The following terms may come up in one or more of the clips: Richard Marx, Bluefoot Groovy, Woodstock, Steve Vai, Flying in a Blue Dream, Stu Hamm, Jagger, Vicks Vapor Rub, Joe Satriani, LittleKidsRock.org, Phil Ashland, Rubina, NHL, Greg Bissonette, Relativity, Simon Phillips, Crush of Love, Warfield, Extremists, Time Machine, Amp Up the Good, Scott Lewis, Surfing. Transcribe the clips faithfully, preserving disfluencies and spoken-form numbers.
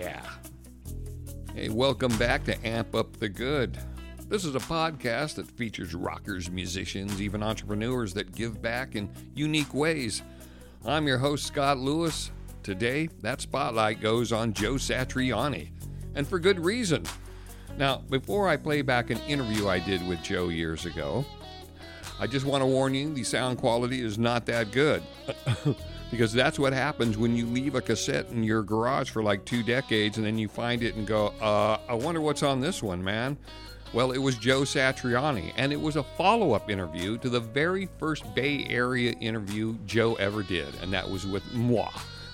Yeah. Hey, welcome back to Amp Up the Good. This is a podcast that features rockers, musicians, even entrepreneurs that give back in unique ways. I'm your host, Scott Lewis. Today, that spotlight goes on Joe Satriani, and for good reason. Now, before I play back an interview I did with Joe years ago, I just want to warn you, the sound quality is not that good, because that's what happens when you leave a cassette in your garage for like two decades, and then you find it and go, uh, I wonder what's on this one, man. Well, it was Joe Satriani, and it was a follow-up interview to the very first Bay Area interview Joe ever did, and that was with moi.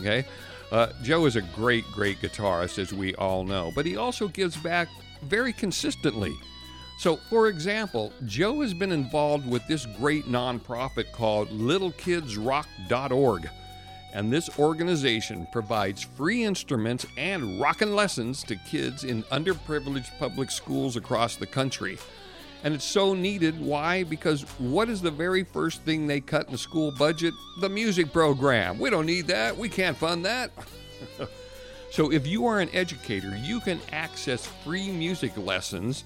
Okay, uh, Joe is a great, great guitarist, as we all know, but he also gives back very consistently. So, for example, Joe has been involved with this great nonprofit called Little Kids Rock dot org, and this organization provides free instruments and rockin' lessons to kids in underprivileged public schools across the country. And it's so needed. Why? Because what is the very first thing they cut in the school budget? The music program. We don't need that. We can't fund that. So if you are an educator, you can access free music lessons.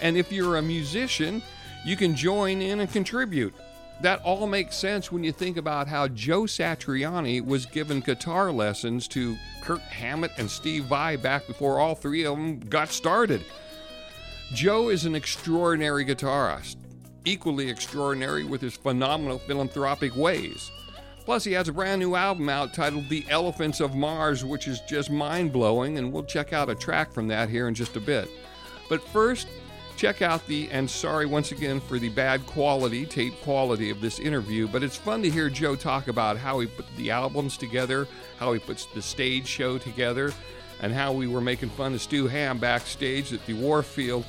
And if you're a musician, you can join in and contribute. That all makes sense when you think about how Joe Satriani was given guitar lessons to Kirk Hammett and Steve Vai back before all three of them got started. Joe is an extraordinary guitarist, equally extraordinary with his phenomenal philanthropic ways. Plus, he has a brand new album out titled The Elephants of Mars, which is just mind-blowing, and we'll check out a track from that here in just a bit. But first, check out the, and sorry once again for the bad quality, tape quality of this interview, but it's fun to hear Joe talk about how he put the albums together, how he puts the stage show together, and how we were making fun of Stu Hamm backstage at the Warfield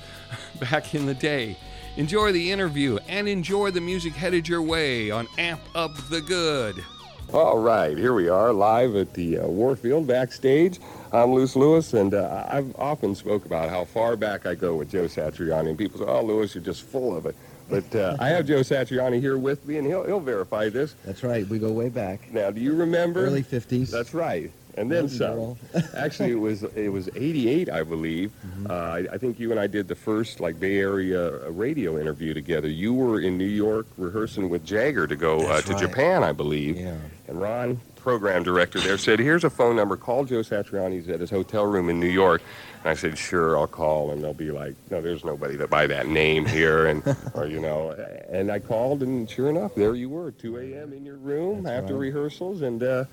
back in the day. Enjoy the interview and enjoy the music headed your way on Amp Up the Good. All right, here we are live at the uh, Warfield backstage. I'm Lewis Lewis, and uh, I've often spoke about how far back I go with Joe Satriani, and people say, oh, Lewis, you're just full of it. But uh, I have Joe Satriani here with me, and he'll he'll verify this. That's right, we go way back. Now, do you remember? Early fifties. That's right. And then some. Actually, it was it was eighty-eight, I believe. Mm-hmm. Uh, I, I think you and I did the first like Bay Area radio interview together. You were in New York rehearsing with Jagger to go uh, to right. Japan, I believe. Yeah. And Ron, program director there, said, "Here's a phone number. Call Joe Satriani's at his hotel room in New York." And I said, "Sure, I'll call." And they'll be like, "No, there's nobody that by that name here," and or you know. And I called, and sure enough, there you were, two a.m. in your room. That's after right. rehearsals, and. Uh,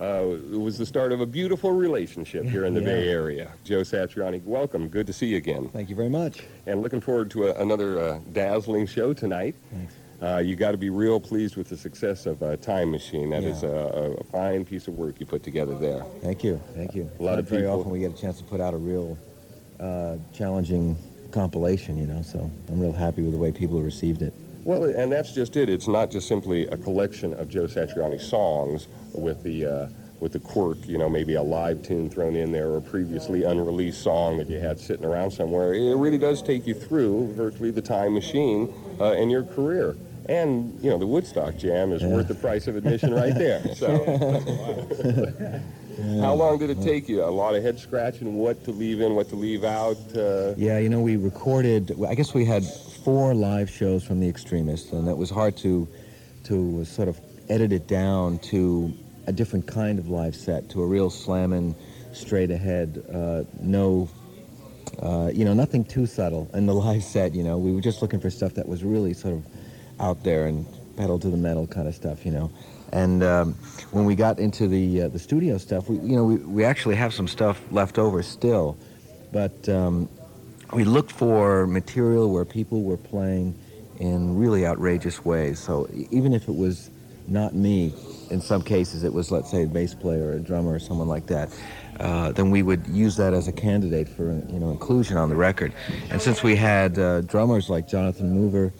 Uh, it was the start of a beautiful relationship here in the yeah. Bay Area. Joe Satriani, welcome. Good to see you again. Thank you very much. And looking forward to a, another uh, dazzling show tonight. Thanks. Uh, you got to be real pleased with the success of uh, Time Machine. That yeah. is a, a fine piece of work you put together there. Thank you. Thank you. A lot Not of very people... often we get a chance to put out a real uh, challenging compilation, you know, so I'm real happy with the way people received it. Well, and that's just it. It's not just simply a collection of Joe Satriani songs with the uh, with the quirk, you know, maybe a live tune thrown in there or a previously unreleased song that you had sitting around somewhere. It really does take you through virtually the time machine uh, in your career. And, you know, the Woodstock Jam is yeah. worth the price of admission right there. So... How long did it take you? A lot of head scratching, what to leave in, what to leave out? Uh... Yeah, you know, we recorded, I guess we had four live shows from the Extremists, and it was hard to to sort of edit it down to a different kind of live set, to a real slamming, straight ahead, uh, no, uh, you know, nothing too subtle in the live set, you know. We were just looking for stuff that was really sort of out there and pedal to the metal kind of stuff, you know. And um, when we got into the uh, the studio stuff, we you know we, we actually have some stuff left over still, but um, we looked for material where people were playing in really outrageous ways. So even if it was not me, in some cases it was, let's say, a bass player or a drummer or someone like that, uh, then we would use that as a candidate for, you know, inclusion on the record. And since we had uh, drummers like Jonathan Mover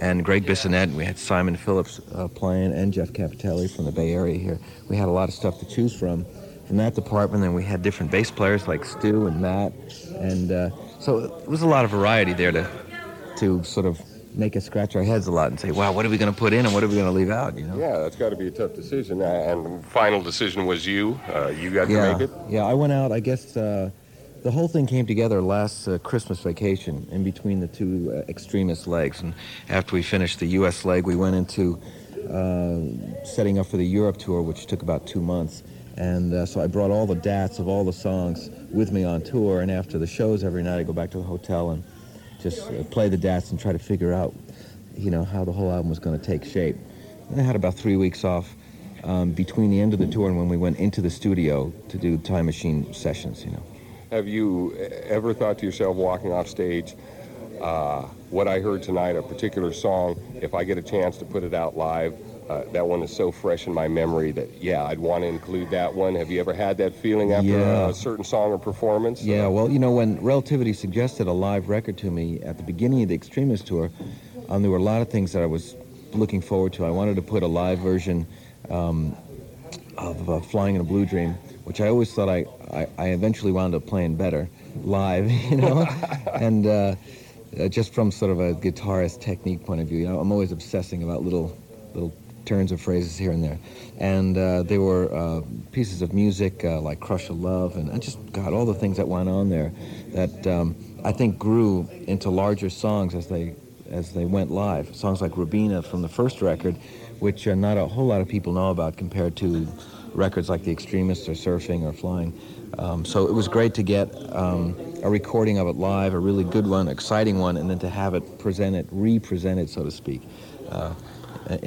and Greg Bissonette, and we had Simon Phillips uh, playing, and Jeff Capitelli from the Bay Area here. We had a lot of stuff to choose from from that department, and we had different bass players like Stu and Matt, and uh, so it was a lot of variety there to to sort of make us scratch our heads a lot and say, wow, what are we going to put in and what are we going to leave out, you know? Yeah, that's got to be a tough decision. Uh, and final decision was you. Uh, you got yeah. to make it. Yeah, I went out, I guess, uh, the whole thing came together last uh, Christmas vacation in between the two uh, extremist legs. And after we finished the U S leg, we went into uh, setting up for the Europe tour, which took about two months. And uh, so I brought all the dats of all the songs with me on tour. And after the shows every night, I go back to the hotel and just uh, play the dats and try to figure out, you know, how the whole album was going to take shape. And I had about three weeks off um, between the end of the tour and when we went into the studio to do Time Machine sessions, you know. Have you ever thought to yourself walking off stage, uh, what I heard tonight, a particular song, if I get a chance to put it out live, Uh, that one is so fresh in my memory that, yeah, I'd want to include that one. Have you ever had that feeling after yeah. a, a certain song or performance? Yeah, well, you know, when Relativity suggested a live record to me at the beginning of the Extremists tour, um, there were a lot of things that I was looking forward to. I wanted to put a live version um, of uh, Flying in a Blue Dream, which I always thought I, I, I eventually wound up playing better live, you know, and uh, just from sort of a guitarist technique point of view. You know, I'm always obsessing about little little... turns of phrases here and there, and uh, there were uh, pieces of music uh, like Crush of Love, and I just got all the things that went on there that um, I think grew into larger songs as they as they went live. Songs like Rubina from the first record, which uh, not a whole lot of people know about compared to records like The Extremists or Surfing or Flying. Um, so it was great to get um, a recording of it live, a really good one, exciting one, and then to have it presented, re-presented, so to speak. Uh,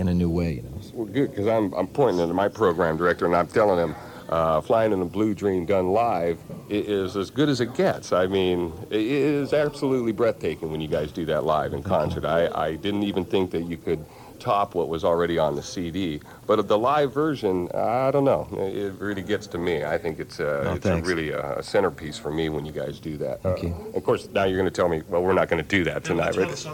in a new way, you know. Well, good, because I'm I'm pointing to my program director, and I'm telling him, uh, Flying in a Blue Dream done live is as good as it gets. I mean, it is absolutely breathtaking when you guys do that live in concert. I, I didn't even think that you could top what was already on the C D. But the live version, I don't know. It really gets to me. I think it's, uh, no, it's a really a centerpiece for me when you guys do that. Thank uh, you. Of course, now you're going to tell me, well, we're not going to do that tonight, right?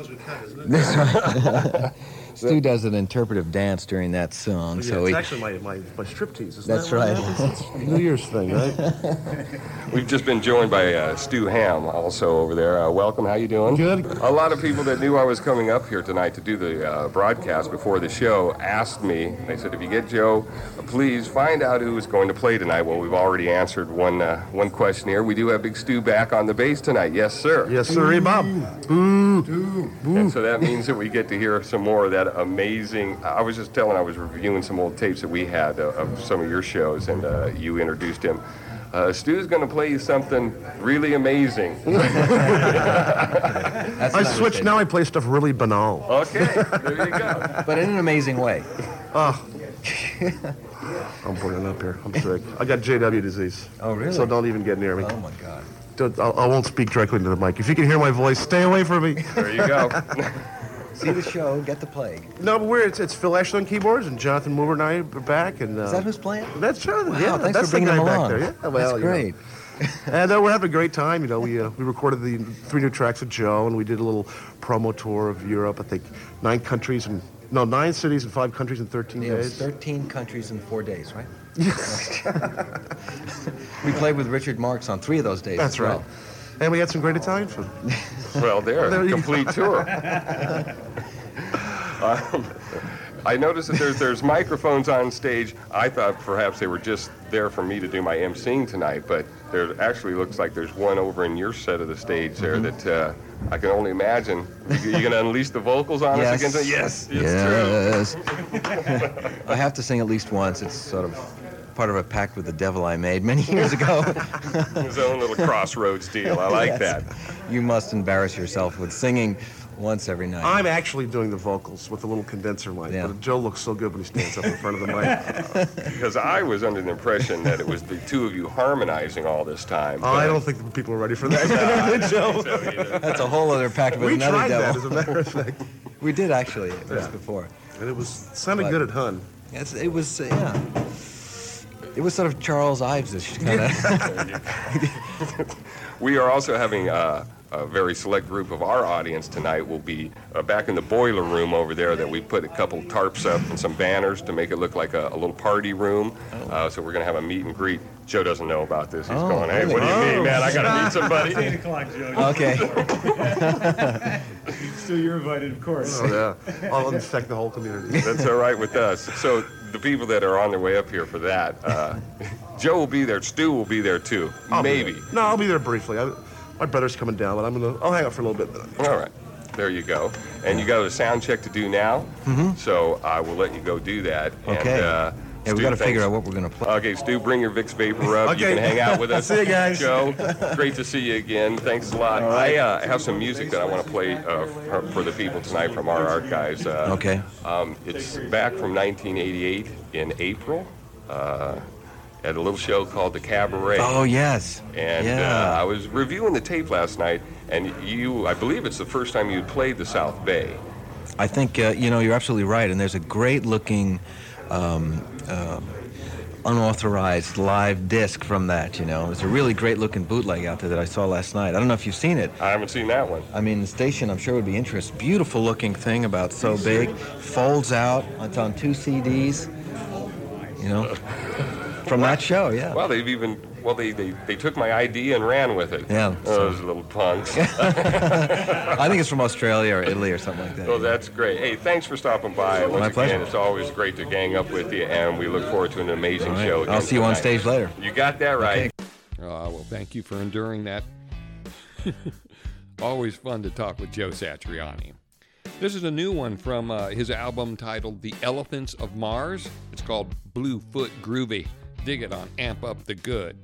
Right. Stu does an interpretive dance during that song. Yeah, so it's he, actually my, my, my striptease. Isn't that's that right. That it's New Year's thing, right? We've just been joined by uh, Stu Hamm, also over there. Uh, welcome. How you doing? Good. A lot of people that knew I was coming up here tonight to do the uh, broadcast before the show asked me. They said, if you get Joe, please find out who is going to play tonight. Well, we've already answered one uh, one question here. We do have Big Stu back on the bass tonight. Yes, sir. Yes, sir. Hey, Bob. Boo. Boo. And so that means that we get to hear some more of that amazing... I was just telling, I was reviewing some old tapes that we had uh, of some of your shows, and uh, you introduced him. Uh, Stu's going to play you something really amazing. I switched. Now I play stuff really banal. Okay, there you go. But in an amazing way. Oh. I'm burning up here. I'm sick. I got J W disease. Oh, really? So don't even get near me. Oh, my God. Don't, I, I won't speak directly into the mic. If you can hear my voice, stay away from me. There you go. See the show, get the plague. No, but we're, it's, it's Phil Ashland on keyboards, and Jonathan Mover and I are back. And, uh, is that who's playing? That's Jonathan. Wow, yeah, thanks that's for bringing the guy him along. Back there. Yeah, well, that's great. You know. And uh, we're having a great time. You know, we uh, we recorded the three new tracks with Joe, and we did a little promo tour of Europe. I think nine countries and no nine cities and five countries in thirteen yeah, days. It was thirteen countries in four days, right? Yes. We played with Richard Marx on three of those days. That's as well. Right. And we had some great Italian food. Well, there, there a complete tour. um, I noticed that there's, there's microphones on stage. I thought perhaps they were just there for me to do my emceeing tonight, but there actually looks like there's one over in your set of the stage there mm-hmm. that uh, I can only imagine. You're going to unleash the vocals on yes. us again? Yes, it's yes. true. I have to sing at least once. It's sort of... part of a pact with the devil I made many years ago. His own little crossroads deal. I like yes. that. You must embarrass yourself with singing once every night. I'm actually doing the vocals with a little condenser mic, yeah. but Joe looks so good when he stands up in front of the mic. Because I was under the impression that it was the two of you harmonizing all this time. Oh, I don't think the people are ready for that. No, Joe. So that's a whole other pact with we another tried devil. That, as a matter of fact. We did actually it was yeah. before. And it was sounded but, good at Hun. Yes, it was. Uh, yeah. It was sort of Charles Ives-ish kind of. We are also having uh, a very select group of our audience tonight will be uh, back in the boiler room over there that we put a couple tarps up and some banners to make it look like a, a little party room. Uh, so we're going to have a meet and greet. Joe doesn't know about this. He's oh, going, hey, really? What do you mean, oh. man? I got to meet somebody. It's eight o'clock, Joe. Okay. So you're invited, of course. Oh, yeah. I'll infect the whole community. That's all right with us. So the people that are on their way up here for that, uh, Joe will be there. Stu will be there, too. I'll Maybe. There. No, I'll be there briefly. I, my brother's coming down, but I'm gonna, I'll hang out for a little bit. All right. There you go. And you got a sound check to do now, mm-hmm. so I will let you go do that. Okay. And, uh, yeah, we've got to figure out what we're going to play. Okay, Stu, bring your Vicks Vapor Rub. Okay. You can hang out with us. See you guys. Joe, great to see you again. Thanks a lot. Right. I uh, have some music that I want to play uh, for, for the people tonight from our archives. Uh, okay. Um, it's back from nineteen eighty-eight in April uh, at a little show called The Cabaret. Oh, yes. And yeah. uh, I was reviewing the tape last night, and you, I believe it's the first time you played the South Bay. I think, uh, you know, you're absolutely right, and there's a great-looking... Um, Um, unauthorized live disc from that, you know. It's a really great-looking bootleg out there that I saw last night. I don't know if you've seen it. I haven't seen that one. I mean, the station, I'm sure, would be interested. Beautiful-looking thing about so big. Folds out. It's on two C Ds, you know, from that show, yeah. Well, they've even... Well, they, they, they took my I D and ran with it. Yeah. Oh, so. Those little punks. I think it's from Australia or Italy or something like that. Oh, yeah. That's great. Hey, thanks for stopping by. Once my again, pleasure. It's always great to gang up with you, and we look forward to an amazing right. show. Again I'll see you tonight. On stage later. You got that right. Okay. Uh, well, thank you for enduring that. Always fun to talk with Joe Satriani. This is a new one from uh, his album titled The Elephants of Mars. It's called Bluefoot Groovy. Dig it on Amp Up the Good.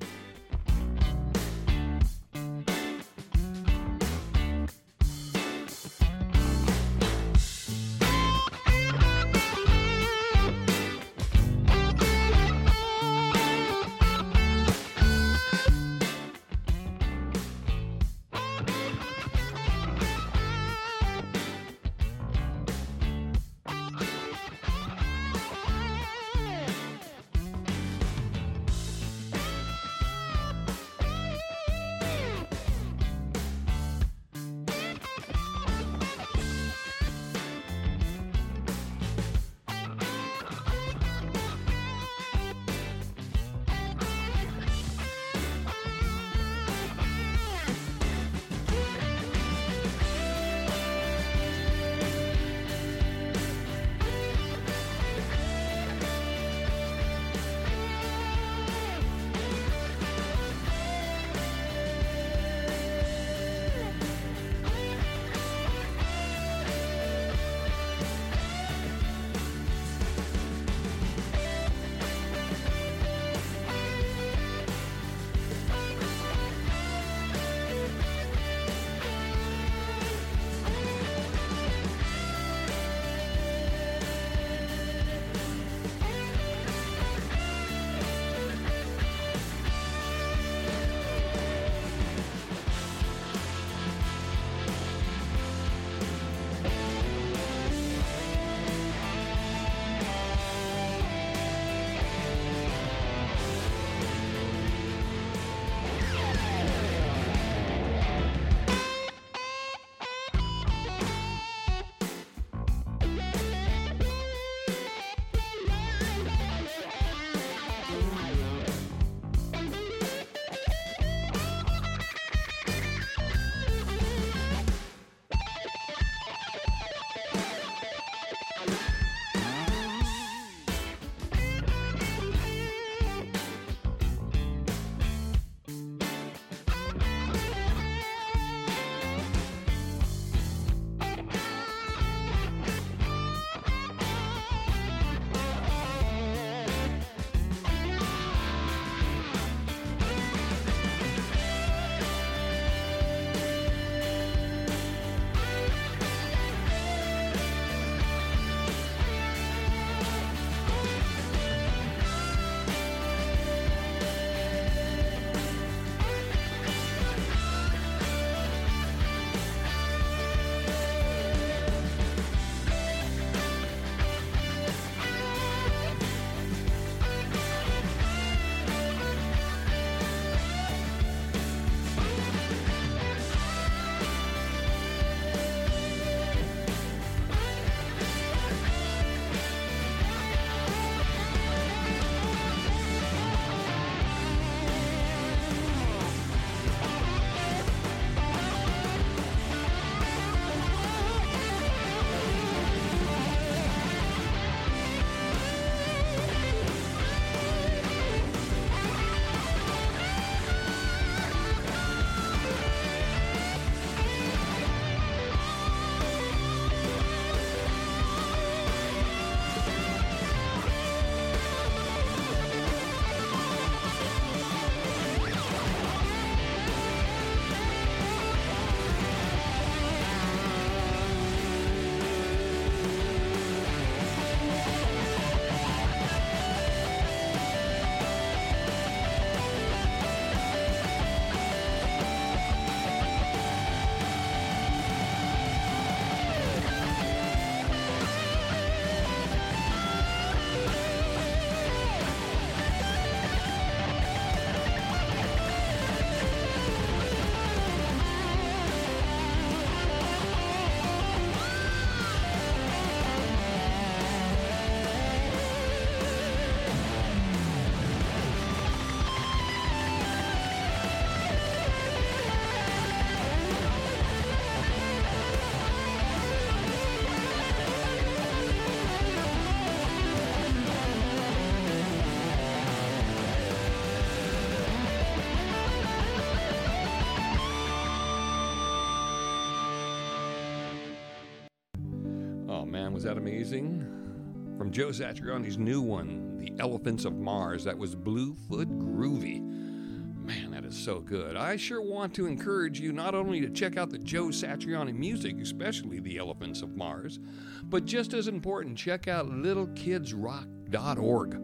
was that amazing? From Joe Satriani's new one, The Elephants of Mars, that was Bluefoot Groovy. Man, that is so good. I sure want to encourage you not only to check out the Joe Satriani music, especially The Elephants of Mars, but just as important, check out Little Kids Rock dot org.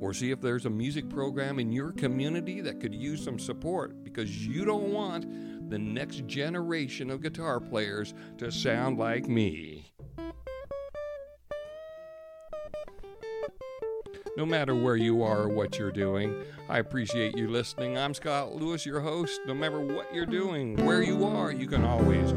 Or see if there's a music program in your community that could use some support, because you don't want the next generation of guitar players to sound like me. No matter where you are or what you're doing, I appreciate you listening. I'm Scott Lewis, your host. No matter what you're doing, where you are, you can always